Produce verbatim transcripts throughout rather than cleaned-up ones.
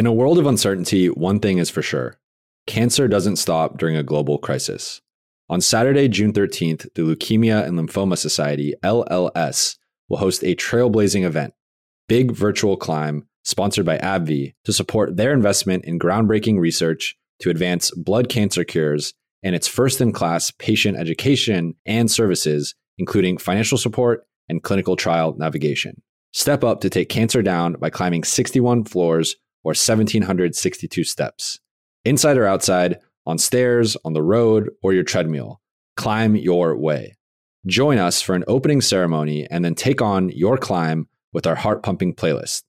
In a world of uncertainty, one thing is for sure. Cancer doesn't stop during a global crisis. On Saturday, June thirteenth, the Leukemia and Lymphoma Society, L L S, will host a trailblazing event, Big Virtual Climb, sponsored by AbbVie, to support their investment in groundbreaking research to advance blood cancer cures and its first-in-class patient education and services, including financial support and clinical trial navigation. Step up to take cancer down by climbing sixty-one floors or one thousand seven hundred sixty-two steps. Inside or outside, on stairs, on the road, or your treadmill. Climb your way. Join us for an opening ceremony and then take on your climb with our heart-pumping playlist.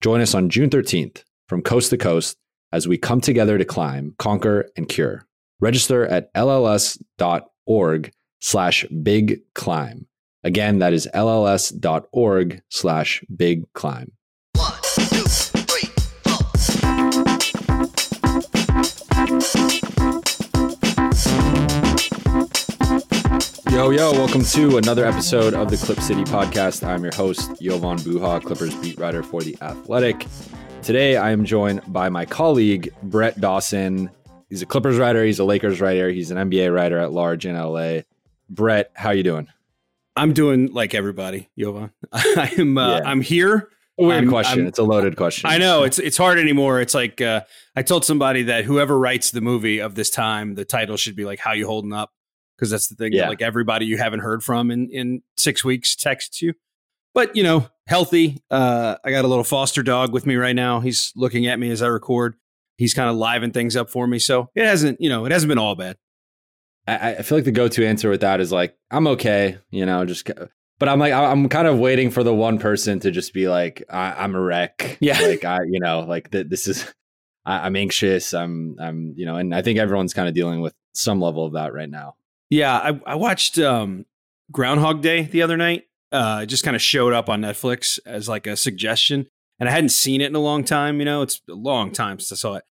Join us on June thirteenth from coast to coast as we come together to climb, conquer, and cure. Register at lls.org slash big climb. Again, that is lls.org slash big climb. One, two, three, four. Yo, yo, welcome to another episode of the Clip City Podcast. I'm your host, Jovan Buha, Clippers beat writer for The Athletic. Today, I am joined by my colleague, Brett Dawson. He's a Clippers writer. He's a Lakers writer. He's an N B A writer at large in L A. Brett, how you doing? I'm doing like everybody, Jovan. I'm uh, yeah. I'm here. A weird I'm, question. I'm, it's a loaded question. I know it's it's hard anymore. It's like uh, I told somebody that whoever writes the movie of this time, the title should be like "How You Holding Up," because that's the thing. Yeah. That, like everybody you haven't heard from in, in six weeks texts you. But you know, healthy. Uh, I got a little foster dog with me right now. He's looking at me as I record. He's kind of livened things up for me. So it hasn't, you know, it hasn't been all bad. I, I feel like the go-to answer with that is like, I'm okay, you know, just, but I'm like, I'm kind of waiting for the one person to just be like, I, I'm a wreck. Yeah. Like I, you know, like th- this is, I, I'm anxious. I'm, I'm, you know, and I think everyone's kind of dealing with some level of that right now. Yeah. I, I watched um, Groundhog Day the other night. Uh, it just kind of showed up on Netflix as like a suggestion. And I hadn't seen it in a long time. You know, it's a long time since I saw it.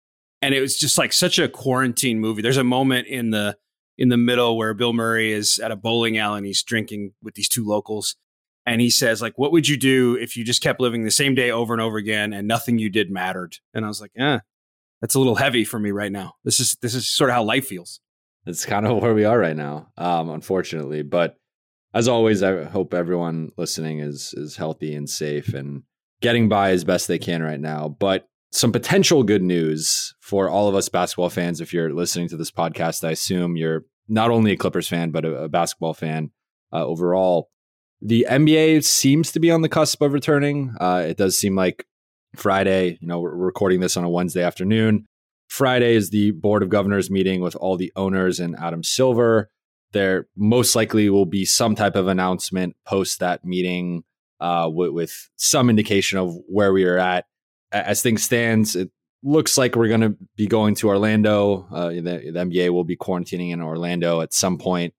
And it was just like such a quarantine movie. There's a moment in the in the middle where Bill Murray is at a bowling alley and he's drinking with these two locals. And he says, like, what would you do if you just kept living the same day over and over again and nothing you did mattered? And I was like, eh, that's a little heavy for me right now. This is this is sort of how life feels. It's kind of where we are right now, um, unfortunately. But as always, I hope everyone listening is is healthy and safe and getting by as best they can right now. But some potential good news for all of us basketball fans. If you're listening to this podcast, I assume you're not only a Clippers fan, but a, a basketball fan uh, overall. The N B A seems to be on the cusp of returning. Uh, it does seem like Friday, you know, we're recording this on a Wednesday afternoon. Friday is the Board of Governors meeting with all the owners and Adam Silver. There most likely will be some type of announcement post that meeting uh, with, with some indication of where we are at. As things stand, it looks like we're going to be going to Orlando. Uh, the, the N B A will be quarantining in Orlando at some point,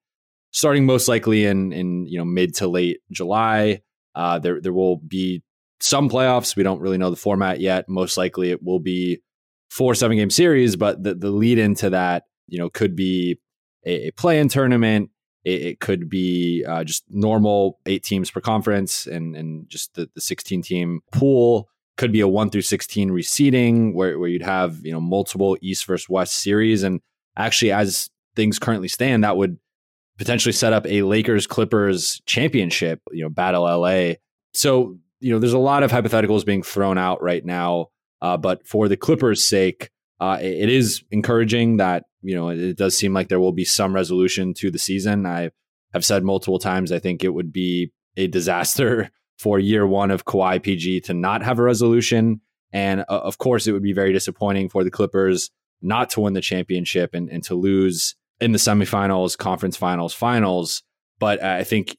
starting most likely in in you know mid to late July. Uh, there there will be some playoffs. We don't really know the format yet. Most likely, it will be four seven game series, but the, the lead into that, you know, could be a, a play in tournament. It, it could be uh, just normal eight teams per conference, and and just the the sixteen team pool. Could be a one through sixteen reseeding where, where you'd have, you know, multiple East versus West series. And actually, as things currently stand, that would potentially set up a Lakers Clippers championship, you know, battle L A. So, you know, there's a lot of hypotheticals being thrown out right now. Uh, but for the Clippers' sake, uh, it, it is encouraging that, you know, it, it does seem like there will be some resolution to the season. I have said multiple times, I think it would be a disaster for year one of Kawhi P G to not have a resolution. And uh, of course, it would be very disappointing for the Clippers not to win the championship and, and to lose in the semifinals, conference finals, finals. But uh, I think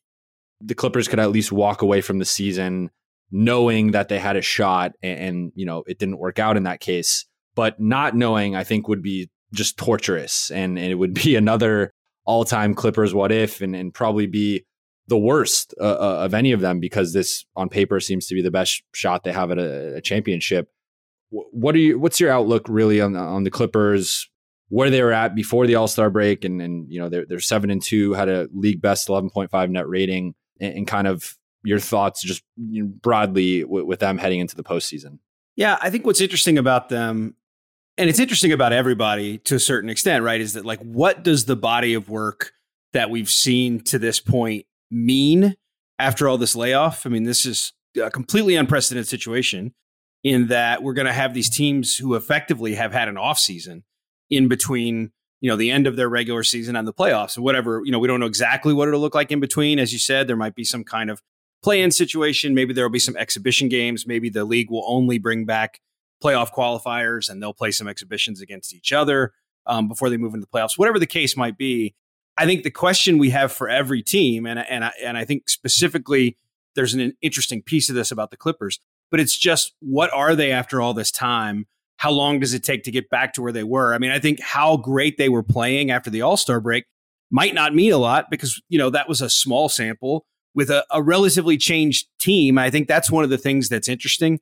the Clippers could at least walk away from the season knowing that they had a shot and, and you know, it didn't work out in that case. But not knowing, I think, would be just torturous. And, and it would be another all-time Clippers what if and, and probably be the worst uh, of any of them, because this on paper seems to be the best shot they have at a, a championship. What are you, what's your outlook really on, on the Clippers, where they were at before the All-Star break? And, and, you know, they're, they're seven and two, had a league best eleven point five net rating, and, and kind of your thoughts just, you know, broadly w- with them heading into the postseason. Yeah, I think what's interesting about them, and it's interesting about everybody to a certain extent, right, is that like, what does the body of work that we've seen to this point mean after all this layoff? I mean, this is a completely unprecedented situation in that we're going to have these teams who effectively have had an offseason in between, you know, the end of their regular season and the playoffs and whatever. You know, we don't know exactly what it'll look like in between. As you said, there might be some kind of play-in situation. Maybe there'll be some exhibition games. Maybe the league will only bring back playoff qualifiers and they'll play some exhibitions against each other um, before they move into the playoffs. Whatever the case might be, I think the question we have for every team, and, and, I, and I think specifically there's an interesting piece of this about the Clippers, but it's just, what are they after all this time? How long does it take to get back to where they were? I mean, I think how great they were playing after the All-Star break might not mean a lot because, you know, that was a small sample with a, a relatively changed team. I think that's one of the things that's interesting.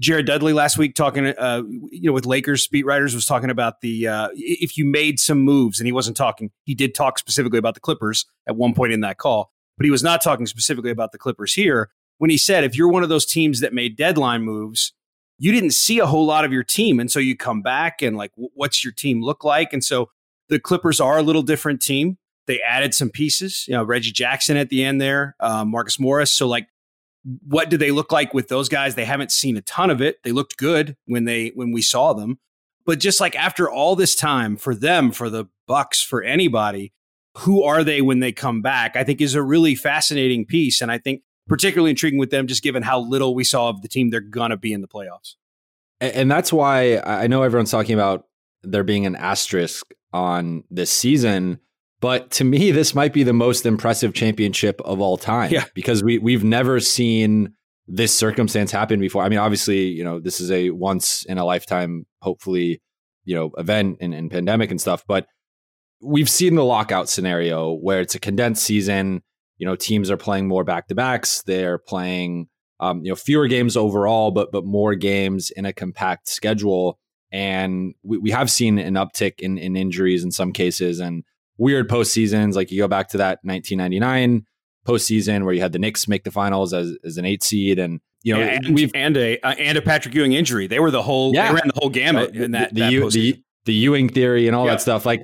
Jared Dudley last week talking, uh, you know, with Lakers beat writers was talking about the uh, if you made some moves, and he wasn't talking. He did talk specifically about the Clippers at one point in that call, but he was not talking specifically about the Clippers here when he said, if you're one of those teams that made deadline moves, you didn't see a whole lot of your team. And so you come back and like, what's your team look like? And so the Clippers are a little different team. They added some pieces, you know, Reggie Jackson at the end there, uh, Marcus Morris. So like, what do they look like with those guys? They haven't seen a ton of it. They looked good when they, when we saw them, but just like after all this time for them, for the Bucks, for anybody, who are they when they come back, I think is a really fascinating piece. And I think particularly intriguing with them, just given how little we saw of the team they're going to be in the playoffs. And that's why I know everyone's talking about there being an asterisk on this season, but to me, this might be the most impressive championship of all time. Yeah. Because we, we've never seen this circumstance happen before. I mean, obviously, you know, this is a once in a lifetime, hopefully, you know, event and, and pandemic and stuff, but we've seen the lockout scenario where it's a condensed season. You know, teams are playing more back-to-backs. They're playing, um, you know, fewer games overall, but but more games in a compact schedule. And we, we have seen an uptick in, in injuries in some cases and weird postseasons. Like you go back to that nineteen ninety-nine postseason where you had the Knicks make the finals as, as an eight seed, and you know, yeah, and, we've and a uh, and a Patrick Ewing injury. They were the whole, yeah. they ran the whole gamut uh, in that the that U, the, the Ewing theory and all yeah. that stuff. Like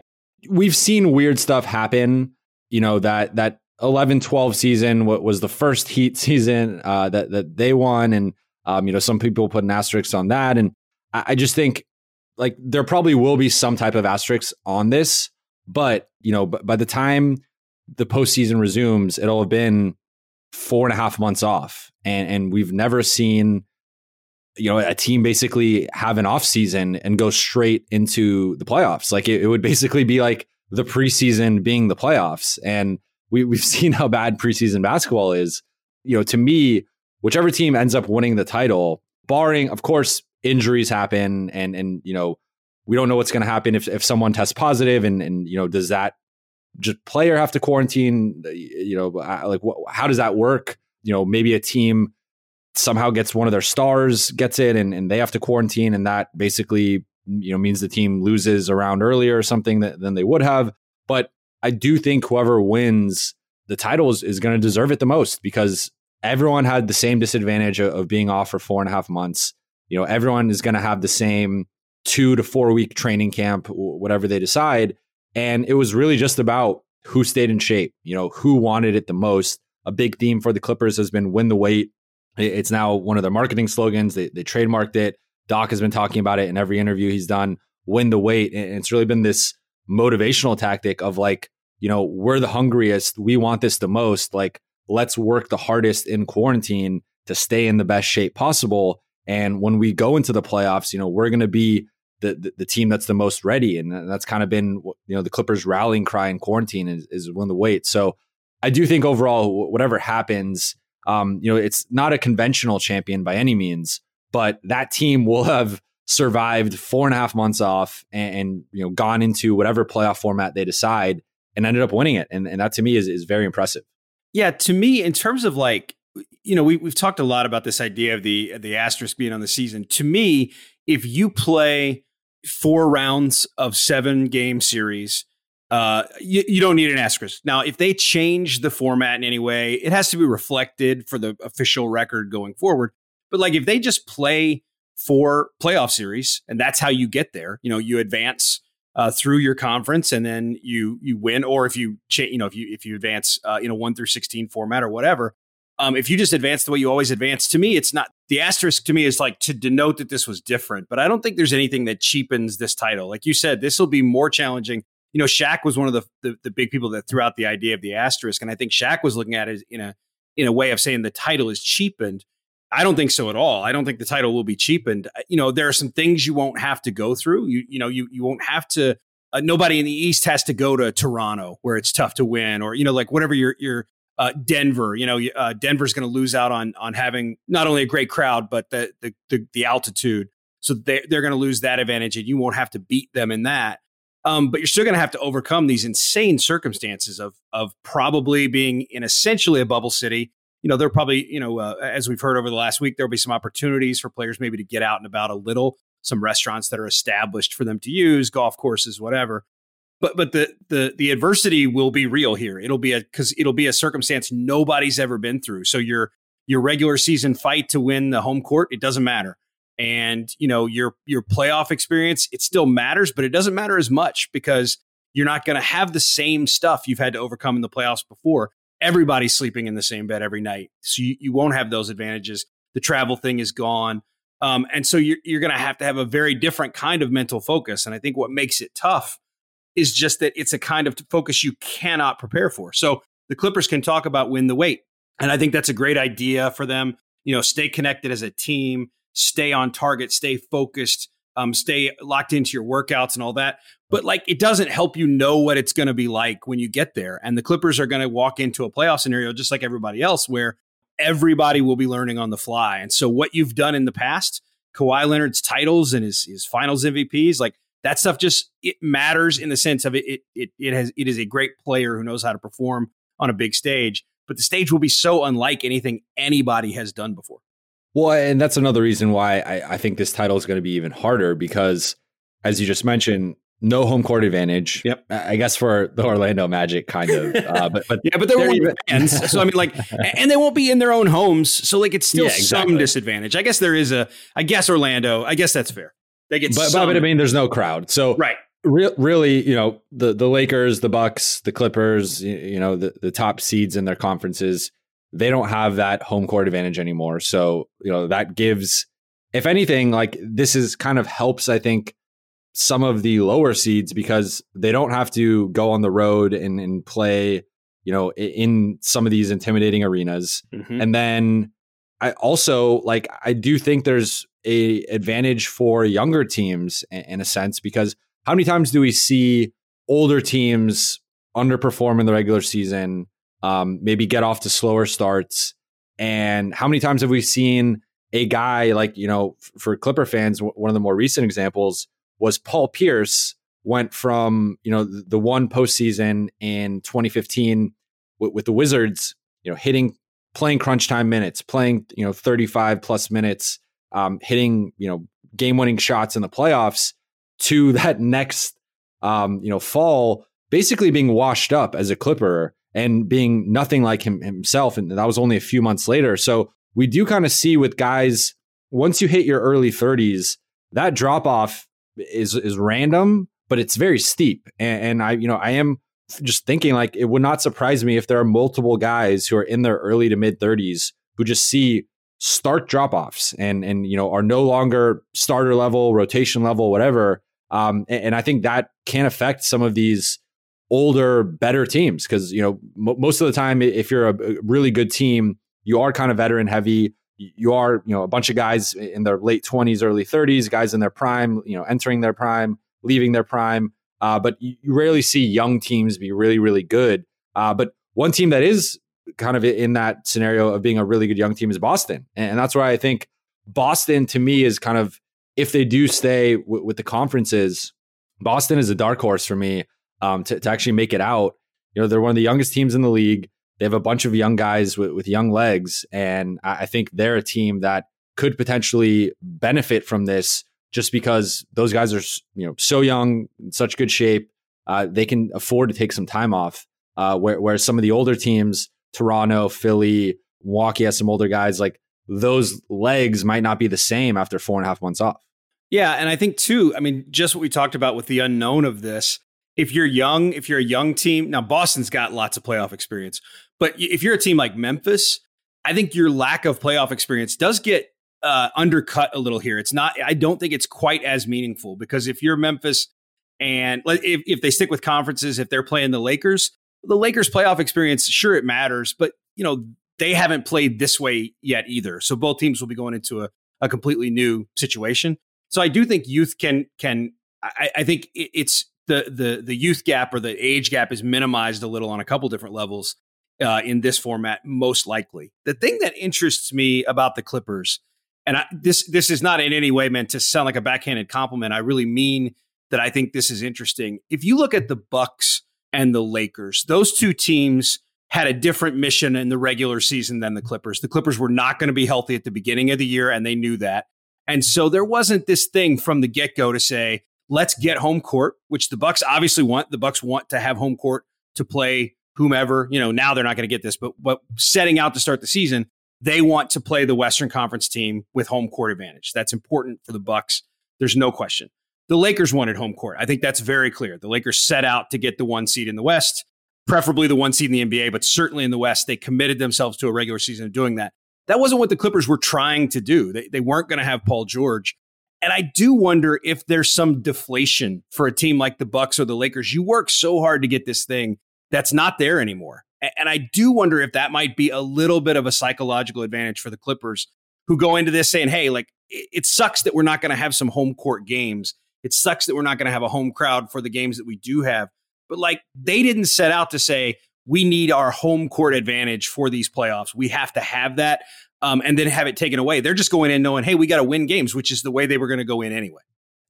we've seen weird stuff happen. You know that that. eleven twelve season, what was the first Heat season uh, that that they won, and um, you know, some people put an asterisk on that, and I, I just think like there probably will be some type of asterisk on this, but you know, b- by the time the postseason resumes, it'll have been four and a half months off, and and we've never seen, you know, a team basically have an off season and go straight into the playoffs. Like it, it would basically be like the preseason being the playoffs, and We, we've seen how bad preseason basketball is. You know, to me, whichever team ends up winning the title, barring, of course, injuries happen. And, and you know, we don't know what's going to happen if, if someone tests positive. And, and, you know, does that just player have to quarantine? You know, like, wh- how does that work? You know, maybe a team somehow gets one of their stars, gets it, and, and they have to quarantine. And that basically, you know, means the team loses a round earlier or something that, than they would have. But I do think whoever wins the titles is going to deserve it the most, because everyone had the same disadvantage of being off for four and a half months. You know, everyone is going to have the same two to four week training camp, whatever they decide. And it was really just about who stayed in shape, you know, who wanted it the most. A big theme for the Clippers has been win the weight. It's now one of their marketing slogans. They, they trademarked it. Doc has been talking about it in every interview he's done, win the weight. And it's really been this motivational tactic of like, you know, we're the hungriest, we want this the most, like let's work the hardest in quarantine to stay in the best shape possible. And when we go into the playoffs, you know, we're going to be the, the the team that's the most ready. And that's kind of been, you know, the Clippers rallying cry in quarantine is, is win the weight. So I do think overall, whatever happens, um, you know, it's not a conventional champion by any means, but that team will have survived four and a half months off and, and you know, gone into whatever playoff format they decide and ended up winning it. And, and that to me is, is very impressive. Yeah. To me, in terms of like, you know, we, we've talked a lot about this idea of the, the asterisk being on the season. To me, if you play four rounds of seven game series, uh, you, you don't need an asterisk. Now, if they change the format in any way, it has to be reflected for the official record going forward. But like if they just play four playoff series, and that's how you get there. You know, you advance uh, through your conference, and then you you win. Or if you cha- you know if you if you advance uh, in a one through sixteen format or whatever, um, if you just advance the way you always advance, to me, it's not the asterisk. To me, is like to denote that this was different. But I don't think there's anything that cheapens this title. Like you said, this will be more challenging. You know, Shaq was one of the, the the big people that threw out the idea of the asterisk, and I think Shaq was looking at it in a in a way of saying the title is cheapened. I don't think so at all. I don't think the title will be cheapened. You know, there are some things you won't have to go through. You you know, you you won't have to, uh, nobody in the East has to go to Toronto where it's tough to win, or, you know, like whatever your, your uh, Denver, you know, uh, Denver's going to lose out on on having not only a great crowd, but the the the, the altitude. So they, they're going to lose that advantage, and you won't have to beat them in that. Um, but you're still going to have to overcome these insane circumstances of of probably being in essentially a bubble city. You know, they're probably, you know, uh, as we've heard over the last week, there'll be some opportunities for players maybe to get out and about a little, some restaurants that are established for them to use, golf courses, whatever. But but the the the adversity will be real here. It'll be a because it'll be a circumstance nobody's ever been through. So your your regular season fight to win the home court, it doesn't matter. And, you know, your your playoff experience, it still matters, but it doesn't matter as much because you're not going to have the same stuff you've had to overcome in the playoffs before. Everybody's sleeping in the same bed every night. So you, you won't have those advantages. The travel thing is gone. Um, and so you're, you're going to have to have a very different kind of mental focus. And I think what makes it tough is just that it's a kind of focus you cannot prepare for. So the Clippers can talk about win the wait. And I think that's a great idea for them. You know, stay connected as a team, stay on target, stay focused, um, stay locked into your workouts and all that. But like, it doesn't help you know what it's going to be like when you get there. And the Clippers are going to walk into a playoff scenario just like everybody else, where everybody will be learning on the fly. And so what you've done in the past, Kawhi Leonard's titles and his his finals M V Ps, like that stuff just, it matters in the sense of it it it, it has it is a great player who knows how to perform on a big stage. But the stage will be so unlike anything anybody has done before. Well, and that's another reason why I, I think this title is going to be even harder, because as you just mentioned, no home court advantage. Yep. I guess for the Orlando Magic, kind of. Uh, but, but yeah, but there won't even... be fans. So I mean, like, and they won't be in their own homes. So like, it's still yeah, exactly. some disadvantage. I guess there is a. I guess Orlando. I guess that's fair. They get. But, some... but I mean, there's no crowd. So right. Re- really, you know, the the Lakers, the Bucks, the Clippers, you know, the, the top seeds in their conferences, they don't have that home court advantage anymore. So you know that gives, if anything, like this is kind of helps. I think. Some of the lower seeds, because they don't have to go on the road and, and play, you know, in some of these intimidating arenas. Mm-hmm. And then I also like, I do think there's a advantage for younger teams in a sense, because how many times do we see older teams underperform in the regular season, um, maybe get off to slower starts? And how many times have we seen a guy like, you know, for Clipper fans, one of the more recent examples was Paul Pierce went from, you know, the one postseason in twenty fifteen with, with the Wizards, you know, hitting, playing crunch time minutes, playing, you know, thirty-five plus minutes, um, hitting, you know, game winning shots in the playoffs, to that next, um, you know, fall, basically being washed up as a Clipper and being nothing like him himself. And that was only a few months later. So we do kind of see with guys, once you hit your early thirties, that drop off is is random, but it's very steep. And, and I, you know, I am just thinking like it would not surprise me if there are multiple guys who are in their early to mid thirties who just see start drop offs and, and, you know, are no longer starter level, rotation level, whatever. Um, and, and I think that can affect some of these older, better teams. Cause you know, m- most of the time, if you're a really good team, you are kind of veteran heavy. You are, you know, a bunch of guys in their late twenties, early thirties, guys in their prime, you know, entering their prime, leaving their prime. Uh, but you rarely see young teams be really, really good. Uh, but one team that is kind of in that scenario of being a really good young team is Boston. And that's why I think Boston, to me, is kind of, if they do stay w- with the conferences, Boston is a dark horse for me um, to, to actually make it out. You know, they're one of the youngest teams in the league. They have a bunch of young guys with, with young legs, and I think they're a team that could potentially benefit from this just because those guys are, you know, so young, in such good shape. Uh, they can afford to take some time off, uh, whereas where some of the older teams, Toronto, Philly, Milwaukee has some older guys, like those legs might not be the same after four and a half months off. Yeah. And I think too, I mean, just what we talked about with the unknown of this, if you're young, if you're a young team, now Boston's got lots of playoff experience, but if you're a team like Memphis, I think your lack of playoff experience does get uh, undercut a little here. It's not, I don't think it's quite as meaningful, because if you're Memphis and if, if they stick with conferences, if they're playing the Lakers, the Lakers playoff experience, sure, it matters, but you know, they haven't played this way yet either. So both teams will be going into a, a completely new situation. So I do think youth can, can, I, I think it's the, the, the youth gap or the age gap is minimized a little on a couple different levels uh, in this format, most likely. The thing that interests me about the Clippers, and I, this, this is not in any way meant to sound like a backhanded compliment. I really mean that I think this is interesting. If you look at the Bucks and the Lakers, those two teams had a different mission in the regular season than the Clippers. The Clippers were not going to be healthy at the beginning of the year, and they knew that. And so there wasn't this thing from the get-go to say, let's get home court, which the Bucks obviously want. The Bucks want to have home court to play whomever. You know, now they're not going to get this, but, but setting out to start the season, they want to play the Western Conference team with home court advantage. That's important for the Bucks. There's no question. The Lakers wanted home court. I think that's very clear. The Lakers set out to get the one seed in the West, preferably the one seed in the N B A, but certainly in the West. They committed themselves to a regular season of doing that. That wasn't what the Clippers were trying to do. They, they weren't going to have Paul George. And I do wonder if there's some deflation for a team like the Bucks or the Lakers. You work so hard to get this thing that's not there anymore. And I do wonder if that might be a little bit of a psychological advantage for the Clippers, who go into this saying, hey, like, it sucks that we're not going to have some home court games. It sucks that we're not going to have a home crowd for the games that we do have. But like, they didn't set out to say, we need our home court advantage for these playoffs. We have to have that um, and then have it taken away. They're just going in knowing, hey, we got to win games, which is the way they were going to go in anyway.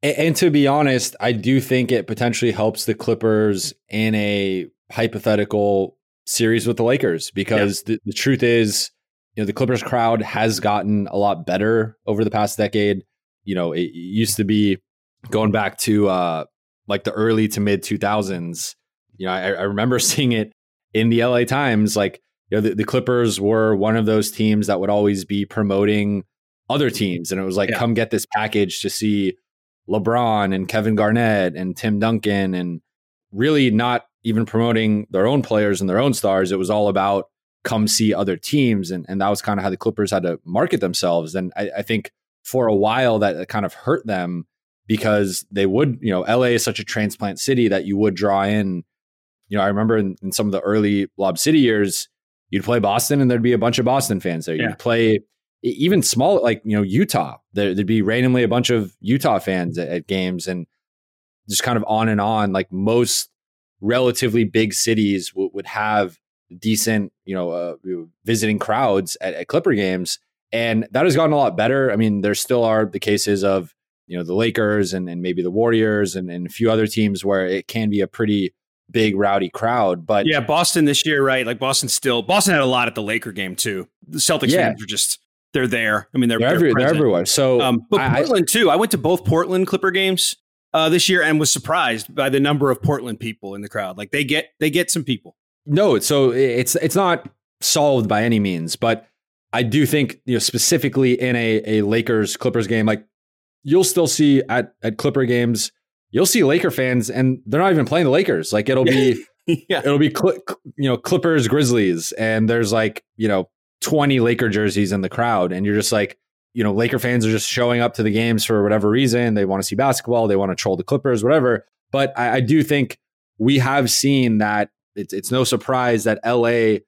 And, and to be honest, I do think it potentially helps the Clippers in a hypothetical series with the Lakers, because yeah. the, the truth is, you know, the Clippers crowd has gotten a lot better over the past decade. You know, it used to be going back to uh, like the early to mid two thousands, you know, I, I remember seeing it in the L A Times. Like, you know, the, the Clippers were one of those teams that would always be promoting other teams. And it was like, yeah. come get this package to see LeBron and Kevin Garnett and Tim Duncan, and really not even promoting their own players and their own stars. It was all about come see other teams. And, and that was kind of how the Clippers had to market themselves. And I, I think for a while that kind of hurt them, because they would, you know, L A is such a transplant city that you would draw in. You know, I remember in, in some of the early Lob City years, you'd play Boston and there'd be a bunch of Boston fans there. You'd yeah. play even small, like, you know, Utah. There, there'd be randomly a bunch of Utah fans at, at games, and just kind of on and on. Like, most relatively big cities w- would have decent, you know, uh, visiting crowds at, at Clipper games. And that has gotten a lot better. I mean, there still are the cases of, you know, the Lakers and, and maybe the Warriors and, and a few other teams where it can be a pretty big, rowdy crowd. But yeah, Boston this year, right? Like Boston still, Boston had a lot at the Laker game too. The Celtics yeah. fans are just, they're there. I mean, they're, they're, every, they're everywhere. So, um, but I, Portland too. I went to both Portland Clipper games uh, this year and was surprised by the number of Portland people in the crowd. Like they get, they get some people. No, so it's, it's not solved by any means, but I do think, you know, specifically in a, a Lakers Clippers game, like, you'll still see at, at Clipper games, you'll see Laker fans, and they're not even playing the Lakers. Like it'll be, yeah. it'll be, Cl- you know, Clippers, Grizzlies, and there's like, you know, twenty Laker jerseys in the crowd. And you're just like, you know, Laker fans are just showing up to the games for whatever reason. They want to see basketball. They want to troll the Clippers, whatever. But I, I do think we have seen that it's, it's no surprise that L A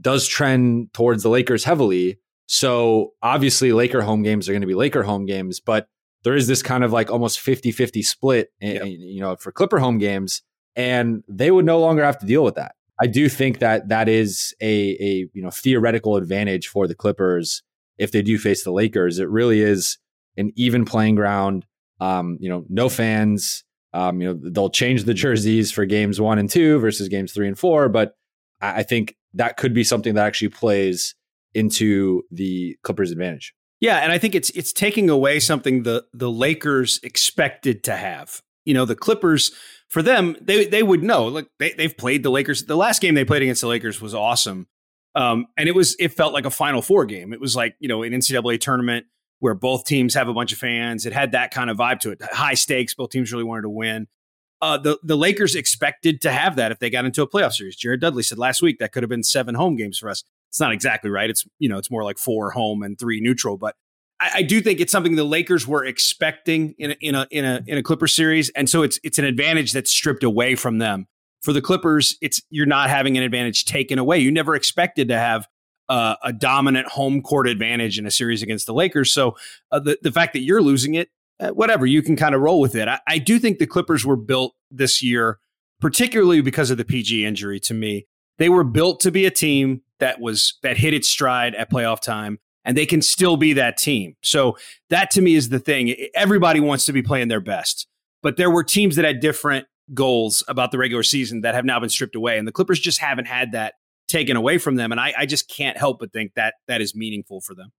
does trend towards the Lakers heavily. So obviously Laker home games are going to be Laker home games, but there is this kind of like almost fifty-fifty split, yep. you know, for Clipper home games, and they would no longer have to deal with that. I do think that that is a, a, you know, theoretical advantage for the Clippers if they do face the Lakers. It really is an even playing ground, um, you know, no fans. Um, you know, they'll change the jerseys for games one and two versus games three and four, but I think that could be something that actually plays into the Clippers' advantage. Yeah, and I think it's it's taking away something the the Lakers expected to have. You know, the Clippers, for them, they they would know. Like they they've played the Lakers. The last game they played against the Lakers was awesome. Um, and it was it felt like a Final Four game. It was like, you know, an N C double A tournament where both teams have a bunch of fans. It had that kind of vibe to it. High stakes. Both teams really wanted to win. Uh, the, the Lakers expected to have that if they got into a playoff series. Jared Dudley said last week that could have been seven home games for us. It's not exactly right. It's, you know, it's more like four home and three neutral. But I, I do think it's something the Lakers were expecting in a, in a in a in a Clippers series, and so it's it's an advantage that's stripped away from them. For the Clippers, it's you're not having an advantage taken away. You never expected to have uh, a dominant home court advantage in a series against the Lakers. So uh, the the fact that you're losing it, uh, whatever, you can kind of roll with it. I, I do think the Clippers were built this year, particularly because of the P G injury. To me, they were built to be a team that was that hit its stride at playoff time. And they can still be that team. So that to me is the thing. Everybody wants to be playing their best. But there were teams that had different goals about the regular season that have now been stripped away. And the Clippers just haven't had that taken away from them. And I, I just can't help but think that that is meaningful for them.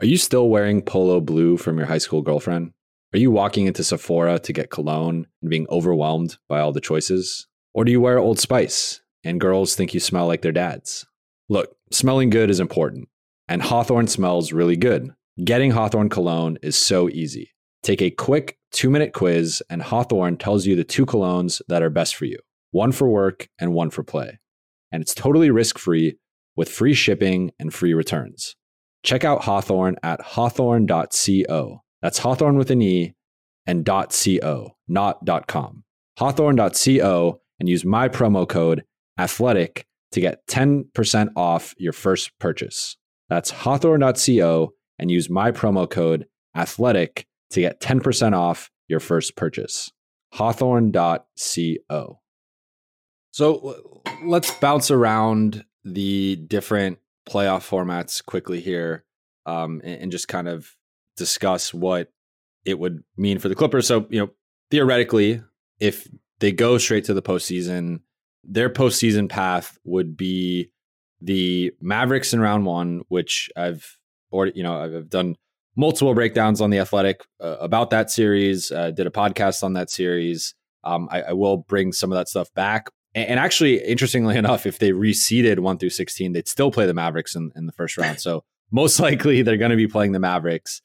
Are you still wearing polo blue from your high school girlfriend? Are you walking into Sephora to get cologne and being overwhelmed by all the choices? Or do you wear Old Spice and girls think you smell like their dads? Look, smelling good is important. And Hawthorne smells really good. Getting Hawthorne cologne is so easy. Take a quick two-minute quiz, and Hawthorne tells you the two colognes that are best for you. One for work and one for play. And it's totally risk-free with free shipping and free returns. Check out Hawthorne at hawthorne dot co. That's Hawthorne with an E and .co, not .com. hawthorne dot co, and use my promo code ATHLETIC to get ten percent off your first purchase. That's hawthorne dot co and use my promo code ATHLETIC to get ten percent off your first purchase. hawthorne dot co. So let's bounce around the different playoff formats quickly here um, and just kind of discuss what it would mean for the Clippers. So, you know, theoretically, if they go straight to the postseason, their postseason path would be the Mavericks in round one, which I've already, you know, I've done multiple breakdowns on The Athletic uh, about that series, uh, did a podcast on that series. Um, I, I will bring some of that stuff back. And, and actually, interestingly enough, if they reseeded one through sixteen, they'd still play the Mavericks in, in the first round. So most likely they're going to be playing the Mavericks.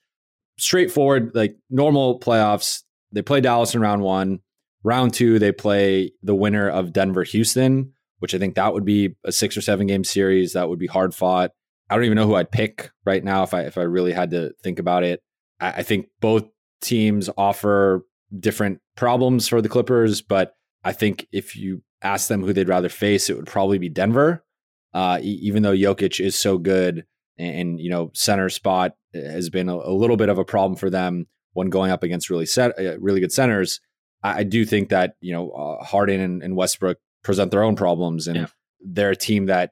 Straightforward, like normal playoffs. They play Dallas in round one. Round two, they play the winner of Denver, Houston, which I think that would be a six or seven game series. That would be hard fought. I don't even know who I'd pick right now if I if I really had to think about it. I, I think both teams offer different problems for the Clippers, but I think if you ask them who they'd rather face, it would probably be Denver. Uh, e- even though Jokic is so good, and, and you know, center spot has been a, a little bit of a problem for them when going up against really set, uh, really good centers. I, I do think that you know uh, Harden and, and Westbrook present their own problems, and yeah. They're a team that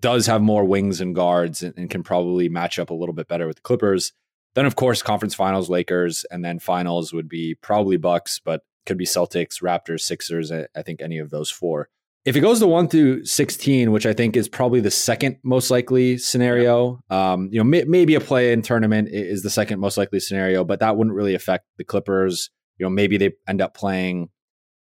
does have more wings and guards and, and can probably match up a little bit better with the Clippers. Then, of course, conference finals, Lakers, and then finals would be probably Bucks, but could be Celtics, Raptors, Sixers, I, I think any of those four. If it goes to one through sixteen, which I think is probably the second most likely scenario, yeah. um, you know, may, maybe a play-in tournament is the second most likely scenario, but that wouldn't really affect the Clippers. You know, maybe they end up playing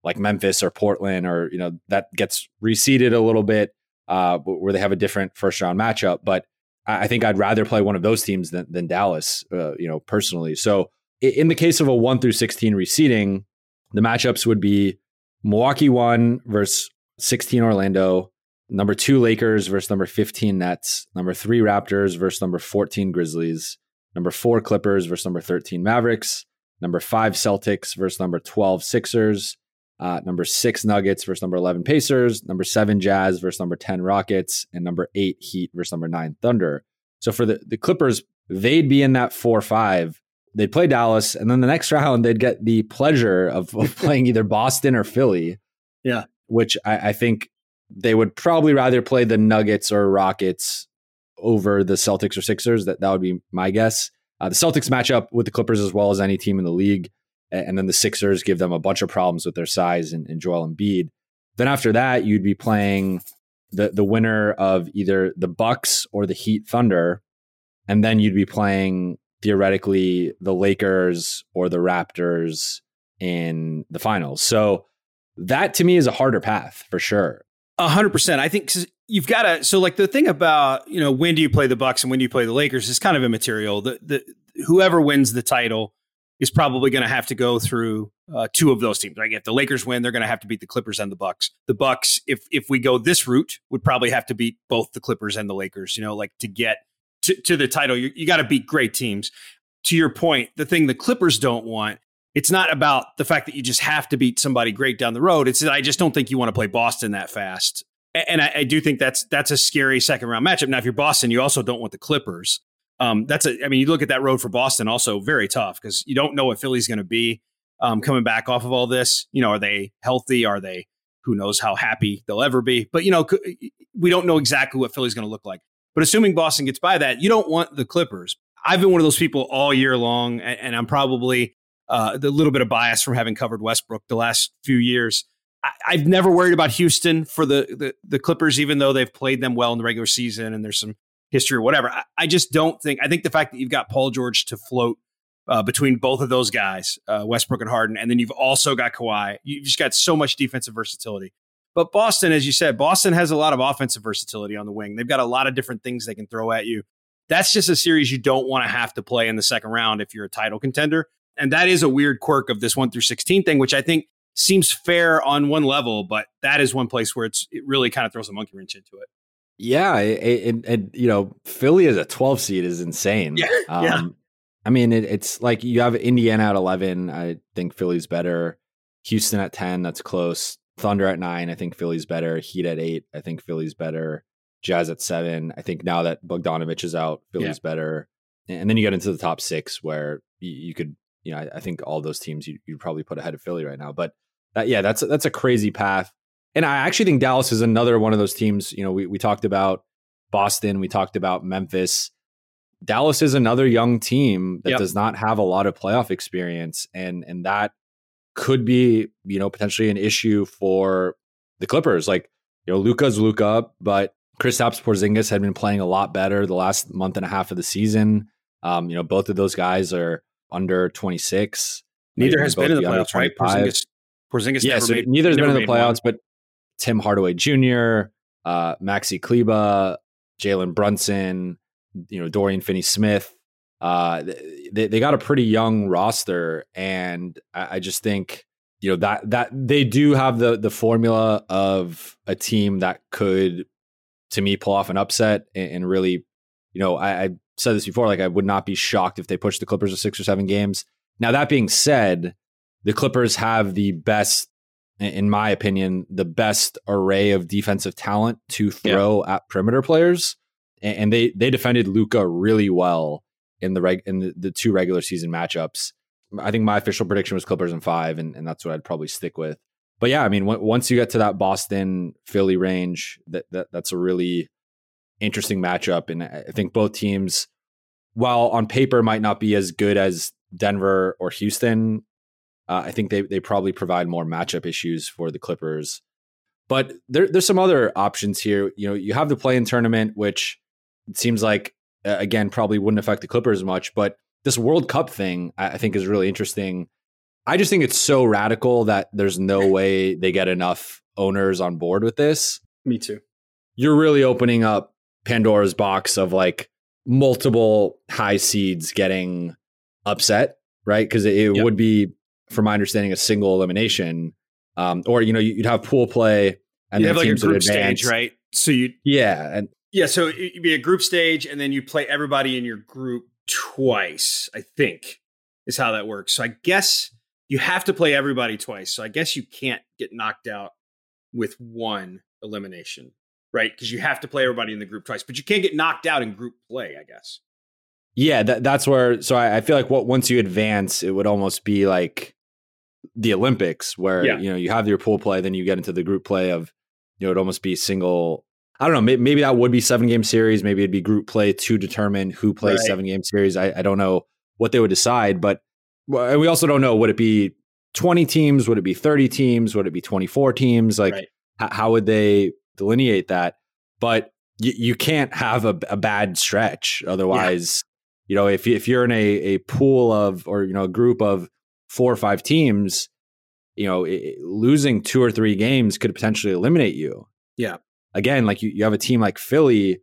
like Memphis or Portland, or, you know, that gets reseeded a little bit uh, where they have a different first round matchup. But I think I'd rather play one of those teams than, than Dallas, uh, you know, personally. So in the case of a one through sixteen reseeding, the matchups would be Milwaukee one versus sixteen Orlando, number two Lakers versus number fifteen Nets, number three Raptors versus number fourteen Grizzlies, number four Clippers versus number thirteen Mavericks, number five Celtics versus number twelve Sixers, Uh, number six Nuggets versus number eleven Pacers, number seven Jazz versus number ten Rockets, and number eight Heat versus number nine Thunder. So for the, the Clippers, they'd be in that four or five. They'd play Dallas, and then the next round, they'd get the pleasure of, of playing either Boston or Philly. Yeah, which I, I think they would probably rather play the Nuggets or Rockets over the Celtics or Sixers. That, that would be my guess. Uh, the Celtics match up with the Clippers as well as any team in the league. And then the Sixers give them a bunch of problems with their size and, and Joel Embiid. Then after that, you'd be playing the, the winner of either the Bucks or the Heat Thunder. And then you'd be playing, theoretically, the Lakers or the Raptors in the finals. So that, to me, is a harder path for sure. A hundred percent. I think you've got to. So, like, the thing about, you know, when do you play the Bucks and when do you play the Lakers is kind of immaterial. The the whoever wins the title is probably going to have to go through uh, two of those teams. Like, if the Lakers win, they're going to have to beat the Clippers and the Bucks. The Bucks, if if we go this route, would probably have to beat both the Clippers and the Lakers. You know, like, to get to, to the title, you, you got to beat great teams. To your point, the thing the Clippers don't want. It's not about the fact that you just have to beat somebody great down the road. It's that I just don't think you want to play Boston that fast. And I, I do think that's that's a scary second round matchup. Now, if you're Boston, you also don't want the Clippers. Um, that's a, I mean, you look at that road for Boston, also very tough, because you don't know what Philly's going to be um, coming back off of all this. You know, are they healthy? Are they, who knows how happy they'll ever be? But, you know, we don't know exactly what Philly's going to look like. But assuming Boston gets by that, you don't want the Clippers. I've been one of those people all year long, and, and I'm probably... Uh, the little bit of bias from having covered Westbrook the last few years. I, I've never worried about Houston for the, the the Clippers, even though they've played them well in the regular season and there's some history or whatever. I, I just don't think, I think the fact that you've got Paul George to float uh, between both of those guys, uh, Westbrook and Harden, and then you've also got Kawhi, you've just got so much defensive versatility. But Boston, as you said, Boston has a lot of offensive versatility on the wing. They've got a lot of different things they can throw at you. That's just a series you don't want to have to play in the second round if you're a title contender. And that is a weird quirk of this one through sixteen thing, which I think seems fair on one level, but that is one place where it's it really kind of throws a monkey wrench into it. Yeah. And, and you know, Philly as a twelve seed is insane. Yeah. Um, yeah. I mean, it, it's like you have Indiana at eleven. I think Philly's better. Houston at ten. That's close. Thunder at nine. I think Philly's better. Heat at eight. I think Philly's better. Jazz at seven. I think now that Bogdanovich is out, Philly's yeah. better. And then you get into the top six where you, you could, you know, I think all those teams you, you'd probably put ahead of Philly right now. But that, yeah, that's, that's a crazy path. And I actually think Dallas is another one of those teams. You know, we, we talked about Boston. We talked about Memphis. Dallas is another young team that yep. does not have a lot of playoff experience. And, and that could be, you know, potentially an issue for the Clippers. Like, you know, Luka's Luka, but Kristaps Porzingis had been playing a lot better the last month and a half of the season. Um, you know, both of those guys are under twenty-six. Neither has been in the playoffs, right? Porzingis, Porzingis yeah, never so made, neither has never been in the playoffs, one. But Tim Hardaway Junior, uh, Maxi Kleba, Jalen Brunson, you know, Dorian Finney-Smith. Uh, they they got a pretty young roster, and I, I just think, you know, that that they do have the the formula of a team that could, to me, pull off an upset and, and really, you know, I. I said this before, like, I would not be shocked if they push the Clippers to six or seven games. Now, that being said, the Clippers have the best, in my opinion, the best array of defensive talent to throw yeah. at perimeter players. And they they defended Luka really well in the reg in the, the two regular season matchups. I think my official prediction was Clippers in five, and, and that's what I'd probably stick with. But yeah, I mean, w- once you get to that Boston Philly range, that, that that's a really interesting matchup. And I think both teams, while on paper might not be as good as Denver or Houston, uh, I think they they probably provide more matchup issues for the Clippers. But there, there's some other options here. You know, you have the play-in tournament, which it seems like, uh, again, probably wouldn't affect the Clippers much. But this World Cup thing, I, I think, is really interesting. I just think it's so radical that there's no way they get enough owners on board with this. Me too. You're really opening up Pandora's box of like multiple high seeds getting upset, right? Because it, it yep. would be, from my understanding, a single elimination, um, or you know, you'd have pool play and you have like a group stage, right? So you, yeah, and yeah, so it'd be a group stage, and then you play everybody in your group twice. I think is how that works. So I guess you have to play everybody twice. So I guess you can't get knocked out with one elimination. Right, because you have to play everybody in the group twice, but you can't get knocked out in group play, I guess. Yeah, that, that's where. So I, I feel like what once you advance, it would almost be like the Olympics, where yeah. you know you have your pool play, then you get into the group play of, you know, it'd almost be single. I don't know. Maybe, maybe that would be seven game series. Maybe it'd be group play to determine who plays right. seven game series. I, I don't know what they would decide, but we also don't know. Would it be twenty teams? Would it be thirty teams? Would it be twenty-four teams? Like, right. h- how would they delineate that? But you, you can't have a, a bad stretch, otherwise yeah. you know, if, if you're in a, a pool of, or you know, a group of four or five teams, you know, it, losing two or three games could potentially eliminate you. Yeah. Again, like you, you have a team like Philly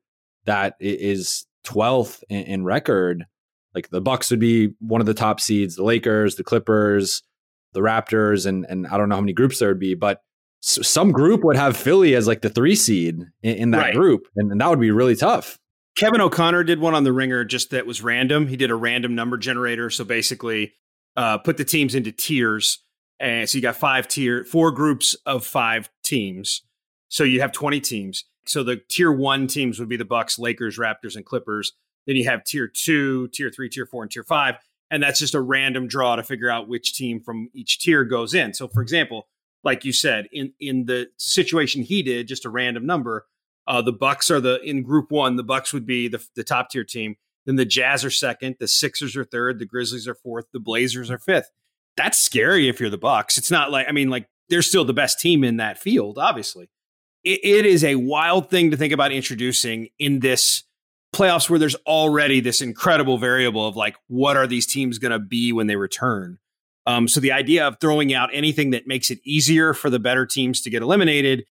that is twelfth in, in record. Like the Bucks would be one of the top seeds, the Lakers, the Clippers, the Raptors, and and I don't know how many groups there would be, but so some group would have Philly as like the three seed in, in that right. group. And, and that would be really tough. Kevin O'Connor did one on the Ringer just that was random. He did a random number generator. So basically uh, put the teams into tiers. And so you got five tier, four groups of five teams. So you have twenty teams. So the tier one teams would be the Bucks, Lakers, Raptors, and Clippers. Then you have tier two, tier three, tier four, and tier five. And that's just a random draw to figure out which team from each tier goes in. So for example, like you said, in, in the situation he did, just a random number, uh, the Bucks are the in group one, the Bucks would be the, the top tier team. Then the Jazz are second, the Sixers are third, the Grizzlies are fourth, the Blazers are fifth. That's scary if you're the Bucks. It's not like, I mean, like they're still the best team in that field, obviously. It, it is a wild thing to think about introducing in this playoffs where there's already this incredible variable of like, what are these teams going to be when they return? Um, so the idea of throwing out anything that makes it easier for the better teams to get eliminated,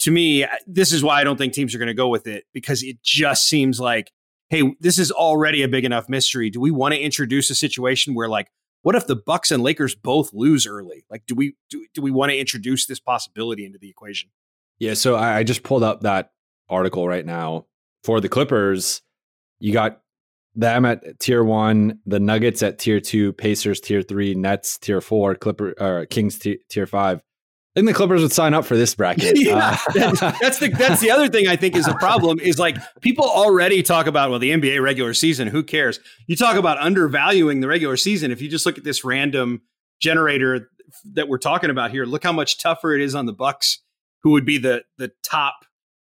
to me, this is why I don't think teams are going to go with it, because it just seems like, hey, this is already a big enough mystery. Do we want to introduce a situation where like, what if the Bucks and Lakers both lose early? Like, do we do, do we want to introduce this possibility into the equation? Yeah, so I, I just pulled up that article right now. For the Clippers, you got them at tier one, the Nuggets at tier two, Pacers tier three, Nets tier four, Clipper or Kings tier, tier five. I think the Clippers would sign up for this bracket. Yeah, uh, that's, that's the that's the other thing I think is a problem is like people already talk about, well, the N B A regular season, who cares? You talk about undervaluing the regular season. If you just look at this random generator that we're talking about here, look how much tougher it is on the Bucks, who would be the the top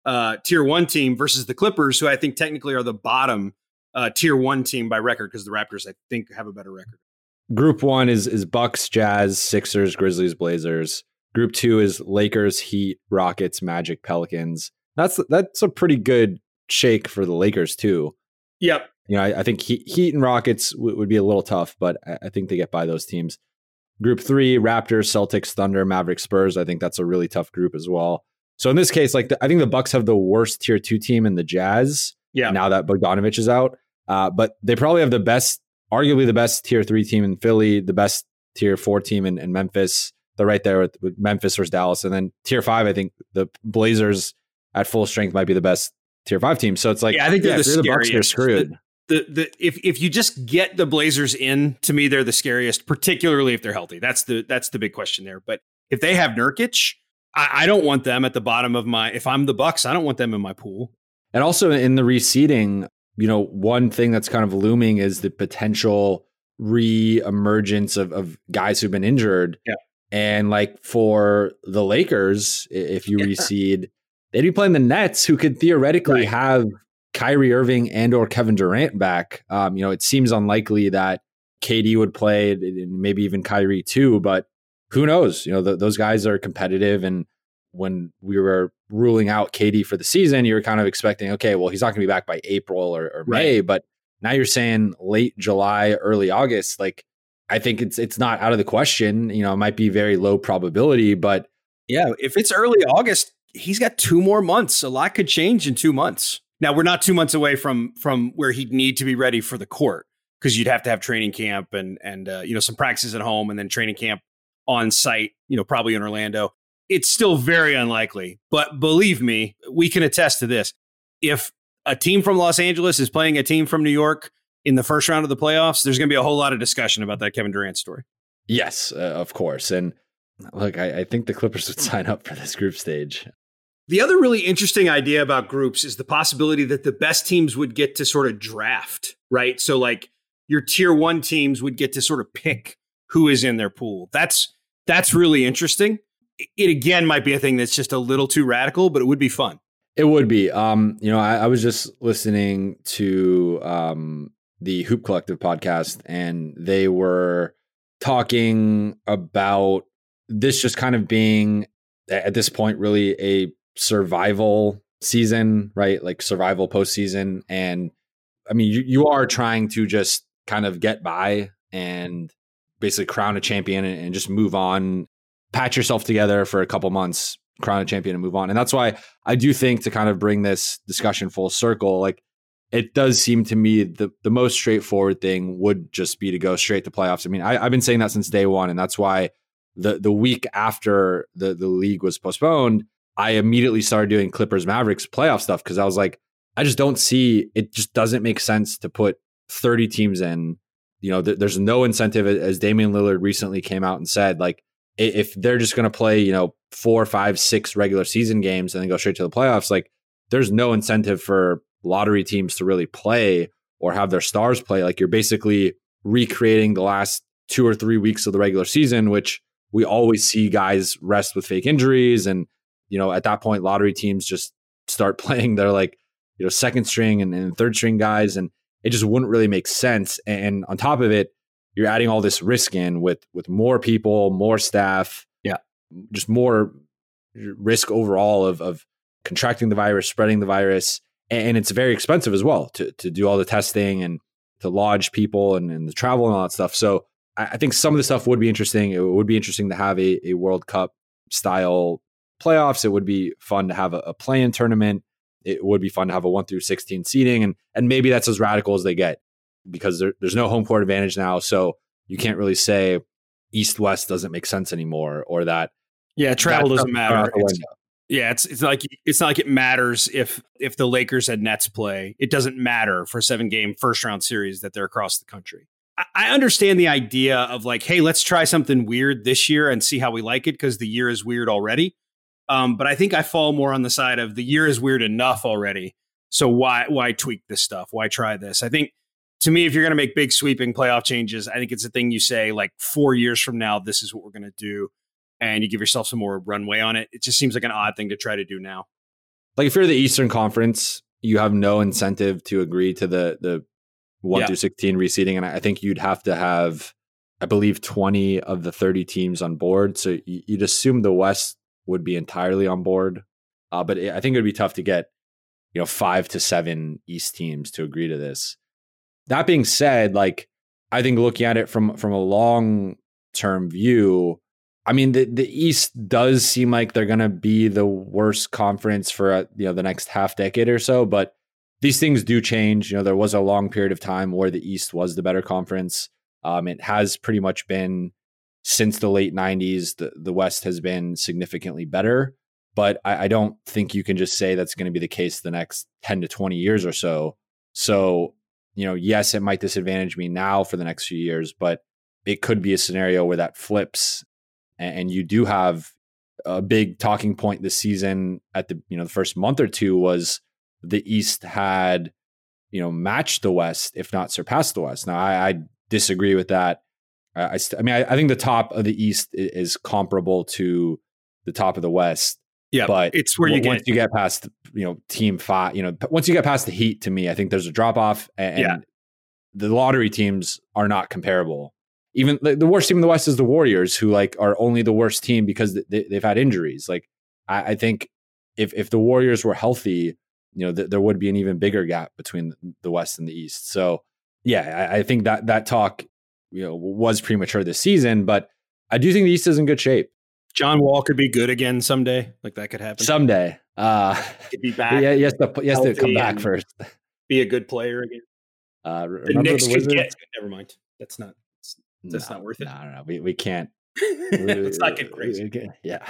uh, tier one team versus the Clippers, who I think technically are the bottom Uh, tier one team by record, because the Raptors, I think, have a better record. Group one is is Bucks, Jazz, Sixers, Grizzlies, Blazers. Group two is Lakers, Heat, Rockets, Magic, Pelicans. That's that's a pretty good shake for the Lakers too. Yep. You know, I, I think he, Heat and Rockets w- would be a little tough, but I, I think they get by those teams. Group three: Raptors, Celtics, Thunder, Mavericks, Spurs. I think that's a really tough group as well. So in this case, like the, I think the Bucks have the worst tier two team in the Jazz. Yeah. Now that Bogdanovich is out. Uh, but they probably have the best, arguably the best tier three team in Philly, the best tier four team in, in Memphis. They're right there with, with Memphis versus Dallas. And then tier five, I think the Blazers at full strength might be the best tier five team. So it's like, yeah, I think yeah, they're the, the Bucks, they're screwed. The, the, the, if, if you just get the Blazers in, to me, they're the scariest, particularly if they're healthy. That's the, that's the big question there. But if they have Nurkic, I, I don't want them at the bottom of my, if I'm the Bucks, I don't want them in my pool. And also in the reseeding, you know, one thing that's kind of looming is the potential re-emergence of, of guys who've been injured. Yeah. And like for the Lakers, if you yeah. reseed, they'd be playing the Nets, who could theoretically right. have Kyrie Irving and or Kevin Durant back. Um, you know, it seems unlikely that K D would play, and maybe even Kyrie too, but who knows? You know, th- those guys are competitive. And when we were ruling out K D for the season, you were kind of expecting, okay, well, he's not going to be back by April or, or right. May, but now you're saying late July, early August. Like, I think it's it's not out of the question. You know, it might be very low probability, but yeah, if it's early August, he's got two more months. A lot could change in two months. Now, we're not two months away from from where he'd need to be ready for the court, because you'd have to have training camp and and uh, you know, some practices at home and then training camp on site. You know, probably in Orlando. It's still very unlikely, but believe me, we can attest to this. If a team from Los Angeles is playing a team from New York in the first round of the playoffs, there's going to be a whole lot of discussion about that Kevin Durant story. Yes, uh, of course. And look, I, I think the Clippers would sign up for this group stage. The other really interesting idea about groups is the possibility that the best teams would get to sort of draft, right? So like your tier one teams would get to sort of pick who is in their pool. That's, that's really interesting. It again might be a thing that's just a little too radical, but it would be fun. It would be. Um, you know, I, I was just listening to um, the Hoop Collective podcast, and they were talking about this just kind of being, at this point, really a survival season, right? Like survival postseason. And I mean, you, you are trying to just kind of get by and basically crown a champion and, and just move on. Pat yourself together for a couple months, crown a champion and move on. And that's why I do think, to kind of bring this discussion full circle, like, it does seem to me the, the most straightforward thing would just be to go straight to playoffs. I mean, I, I've been saying that since day one, and that's why the the week after the, the league was postponed, I immediately started doing Clippers Mavericks playoff stuff, because I was like, I just don't see, it just doesn't make sense to put thirty teams in. You know, th- there's no incentive, as Damian Lillard recently came out and said, like, if they're just going to play, you know, four, five, six regular season games and then go straight to the playoffs, like, there's no incentive for lottery teams to really play or have their stars play. Like, you're basically recreating the last two or three weeks of the regular season, which we always see guys rest with fake injuries. And, you know, at that point, lottery teams just start playing their, like, you know, second string and, and third string guys. And it just wouldn't really make sense. And on top of it, you're adding all this risk in with with more people, more staff, yeah, just more risk overall of of contracting the virus, spreading the virus, and it's very expensive as well to to do all the testing and to lodge people and, and the travel and all that stuff. So I think some of the stuff would be interesting. It would be interesting to have a, a World Cup style playoffs. It would be fun to have a, a play-in tournament. It would be fun to have a one through sixteen seeding, and and maybe that's as radical as they get, because there, there's no home court advantage now. So you can't really say East-West doesn't make sense anymore, or that. Yeah, travel that doesn't matter. It's, yeah, it's it's like it's not like it matters if if the Lakers and Nets play. It doesn't matter for a seven-game first-round series that they're across the country. I, I understand the idea of, like, hey, let's try something weird this year and see how we like it, because the year is weird already. Um, but I think I fall more on the side of the year is weird enough already. So why why tweak this stuff? Why try this? I think, to me, if you're going to make big sweeping playoff changes, I think it's a thing you say, like, four years from now, this is what we're going to do, and you give yourself some more runway on it. It just seems like an odd thing to try to do now. Like, if you're the Eastern Conference, you have no incentive to agree to the the one yeah. through sixteen reseeding, and I think you'd have to have, I believe, twenty of the thirty teams on board. So you'd assume the West would be entirely on board, uh, but I think it would be tough to get, you know, five to seven East teams to agree to this. That being said, like, I think looking at it from, from a long-term view, I mean, the, the East does seem like they're going to be the worst conference for uh, you know, the next half decade or so, but these things do change. You know, there was a long period of time where the East was the better conference. Um, it has pretty much been, since the late nineties, the, the West has been significantly better, but I, I don't think you can just say that's going to be the case the next ten to twenty years or so. So, you know, yes, it might disadvantage me now for the next few years, but it could be a scenario where that flips, and, and you do have a big talking point this season. At the, you know, the first month or two was the East had, you know, matched the West, if not surpassed the West. Now, I, I disagree with that. I, I, st- I mean, I, I think the top of the East is comparable to the top of the West. Yeah, but it's where you once get, you get past, you know, team five, you know, once you get past the Heat, to me, I think there's a drop off, and yeah. the lottery teams are not comparable. Even the, the worst team in the West is the Warriors, who, like, are only the worst team because they, they've had injuries. Like, I, I think if if the Warriors were healthy, you know, th- there would be an even bigger gap between the West and the East. So, yeah, I, I think that that talk, you know, was premature this season, but I do think the East is in good shape. John Wall could be good again someday. Like, that could happen someday. Uh, could be back. Yeah, he has to, he has to come back first. Be a good player again. Uh, the Knicks the could get. Never mind. That's not. That's, that's no, not worth it. No, no, no. We we can't. Let's not get crazy. Can, yeah.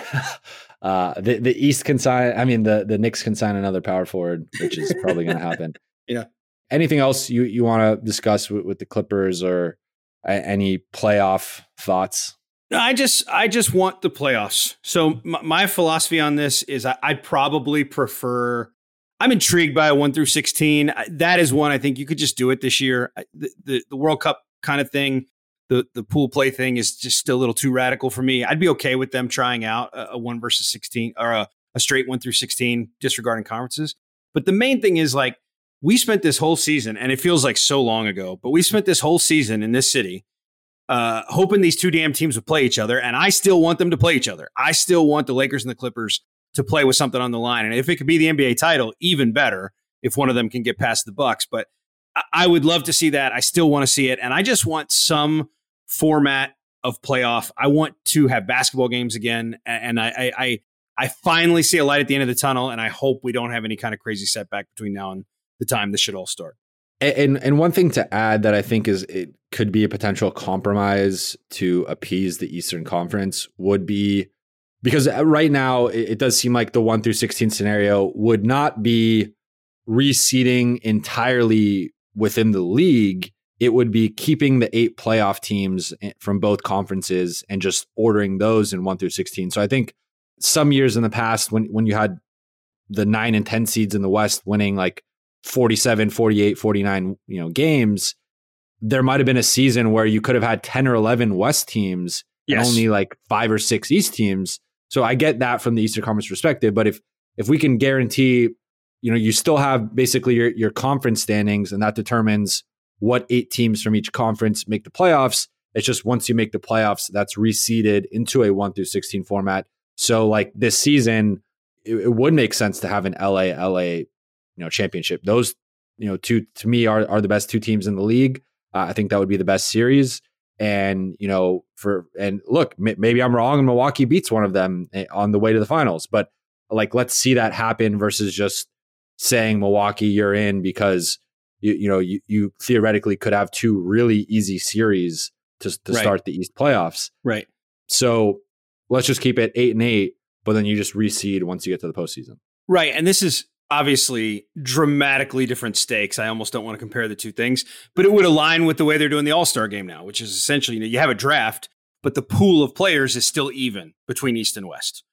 Uh, the the East can sign. I mean, the the Knicks can sign another power forward, which is probably going to happen. Yeah. Anything else you you want to discuss with, with the Clippers, or uh, any playoff thoughts? I just I just want the playoffs. So my, my philosophy on this is I, I'd probably prefer, I'm intrigued by a one through sixteen. I, that is one I think you could just do it this year. I, the, the, the World Cup kind of thing, the, the pool play thing is just still a little too radical for me. I'd be okay with them trying out a, a one versus sixteen, or a, a straight one through sixteen, disregarding conferences. But the main thing is, like, we spent this whole season, and it feels like so long ago, but we spent this whole season in this city Uh, hoping these two damn teams would play each other, and I still want them to play each other. I still want the Lakers and the Clippers to play with something on the line, and if it could be the N B A title, even better if one of them can get past the Bucks. But I, I would love to see that. I still want to see it, and I just want some format of playoff. I want to have basketball games again, and I, I, I I finally see a light at the end of the tunnel, and I hope we don't have any kind of crazy setback between now and the time this should all start. And and one thing to add that I think is it could be a potential compromise to appease the Eastern Conference would be, because right now it does seem like the one through sixteen scenario would not be reseeding entirely within the league. It would be keeping the eight playoff teams from both conferences and just ordering those in one through sixteen. So I think some years in the past, when, when you had the nine and ten seeds in the West winning like forty-seven, forty-eight, forty-nine, you know, games, there might have been a season where you could have had ten or eleven West teams, yes, and only like five or six East teams. So I get that from the Eastern Conference perspective. But if if we can guarantee, you know, you still have basically your, your conference standings, and that determines what eight teams from each conference make the playoffs. It's just once you make the playoffs, that's reseeded into a one through sixteen format. So like this season, it, it would make sense to have an L A L A, you know, championship. Those, you know, two to me are, are the best two teams in the league. Uh, I think that would be the best series. And, you know, for, and look, m- maybe I'm wrong and Milwaukee beats one of them on the way to the finals, but like, let's see that happen versus just saying Milwaukee, you're in, because you, you know, you, you theoretically could have two really easy series to, to right. start the East playoffs. Right. So let's just keep it eight and eight, but then you just reseed once you get to the postseason. Right. And this is obviously dramatically different stakes. I almost don't want to compare the two things, but it would align with the way they're doing the All-Star game now, which is essentially, you know, you have a draft, but the pool of players is still even between East and West.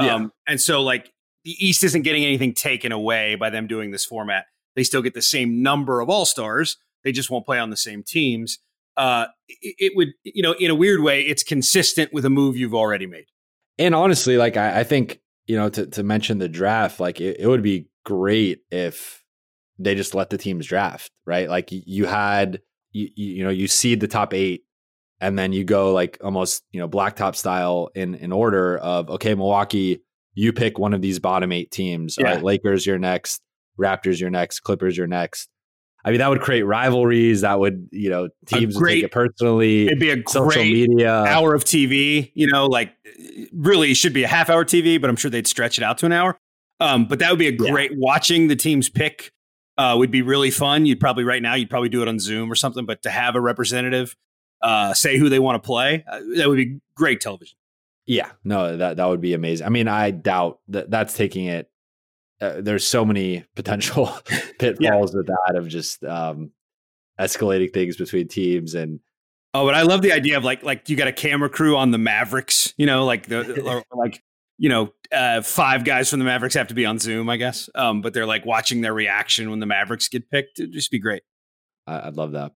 Yeah. Um, and so like the East isn't getting anything taken away by them doing this format. They still get the same number of All-Stars. They just won't play on the same teams. Uh, it, it would, you know, in a weird way, it's consistent with a move you've already made. And honestly, like I, I think, you know, to, to mention the draft, like it, it would be great if they just let the teams draft, right? Like you had, you, you know, you seed the top eight, and then you go like almost, you know, blacktop style in, in order of, okay, Milwaukee, you pick one of these bottom eight teams. Yeah. All right, Lakers, you're next. Raptors, you're next. Clippers, you're next. I mean, that would create rivalries. That would, you know, teams great, would take it personally. It'd be a social media hour of T V. You know, like really, it should be a half hour T V, but I'm sure they'd stretch it out to an hour. Um, but that would be a great yeah. watching the teams pick uh, would be really fun. You'd probably right now you'd probably do it on Zoom or something, but to have a representative uh, say who they want to play, uh, that would be great television. Yeah, no, that that would be amazing. I mean, I doubt that that's taking it. Uh, there's so many potential pitfalls yeah. with that of just um, escalating things between teams. And oh, but I love the idea of like like you got a camera crew on the Mavericks, you know, like the like you know uh, five guys from the Mavericks have to be on Zoom, I guess. Um, but they're like watching their reaction when the Mavericks get picked. It'd just be great. I- I'd love that.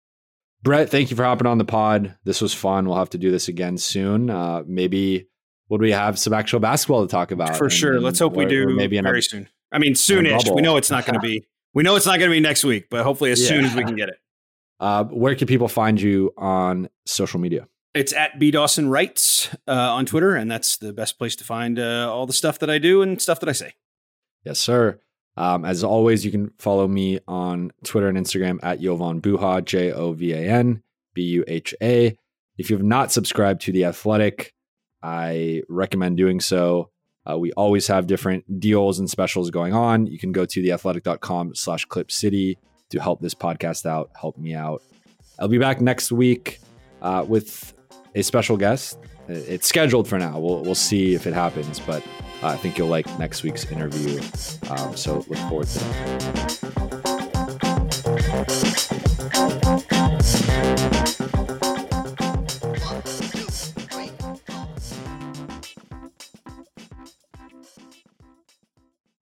Brett, thank you for hopping on the pod. This was fun. We'll have to do this again soon. Uh, maybe would we have some actual basketball to talk about? For and, sure. And Let's hope we do. Maybe very another- soon. I mean, soonish. We know it's not going to be. We know it's not going to be next week, but hopefully as yeah. soon as we can get it. Uh, where can people find you on social media? It's at B Dawson Writes uh, on Twitter, and that's the best place to find uh, all the stuff that I do and stuff that I say. Yes, sir. Um, as always, you can follow me on Twitter and Instagram at Jovan Buha, J O V A N B U H A. If you have not subscribed to The Athletic, I recommend doing so. Uh, we always have different deals and specials going on. You can go to theathletic.com slash clip city to help this podcast out, help me out. I'll be back next week uh, with a special guest. It's scheduled for now. We'll, we'll see if it happens, but uh, I think you'll like next week's interview. Um, so look forward to that.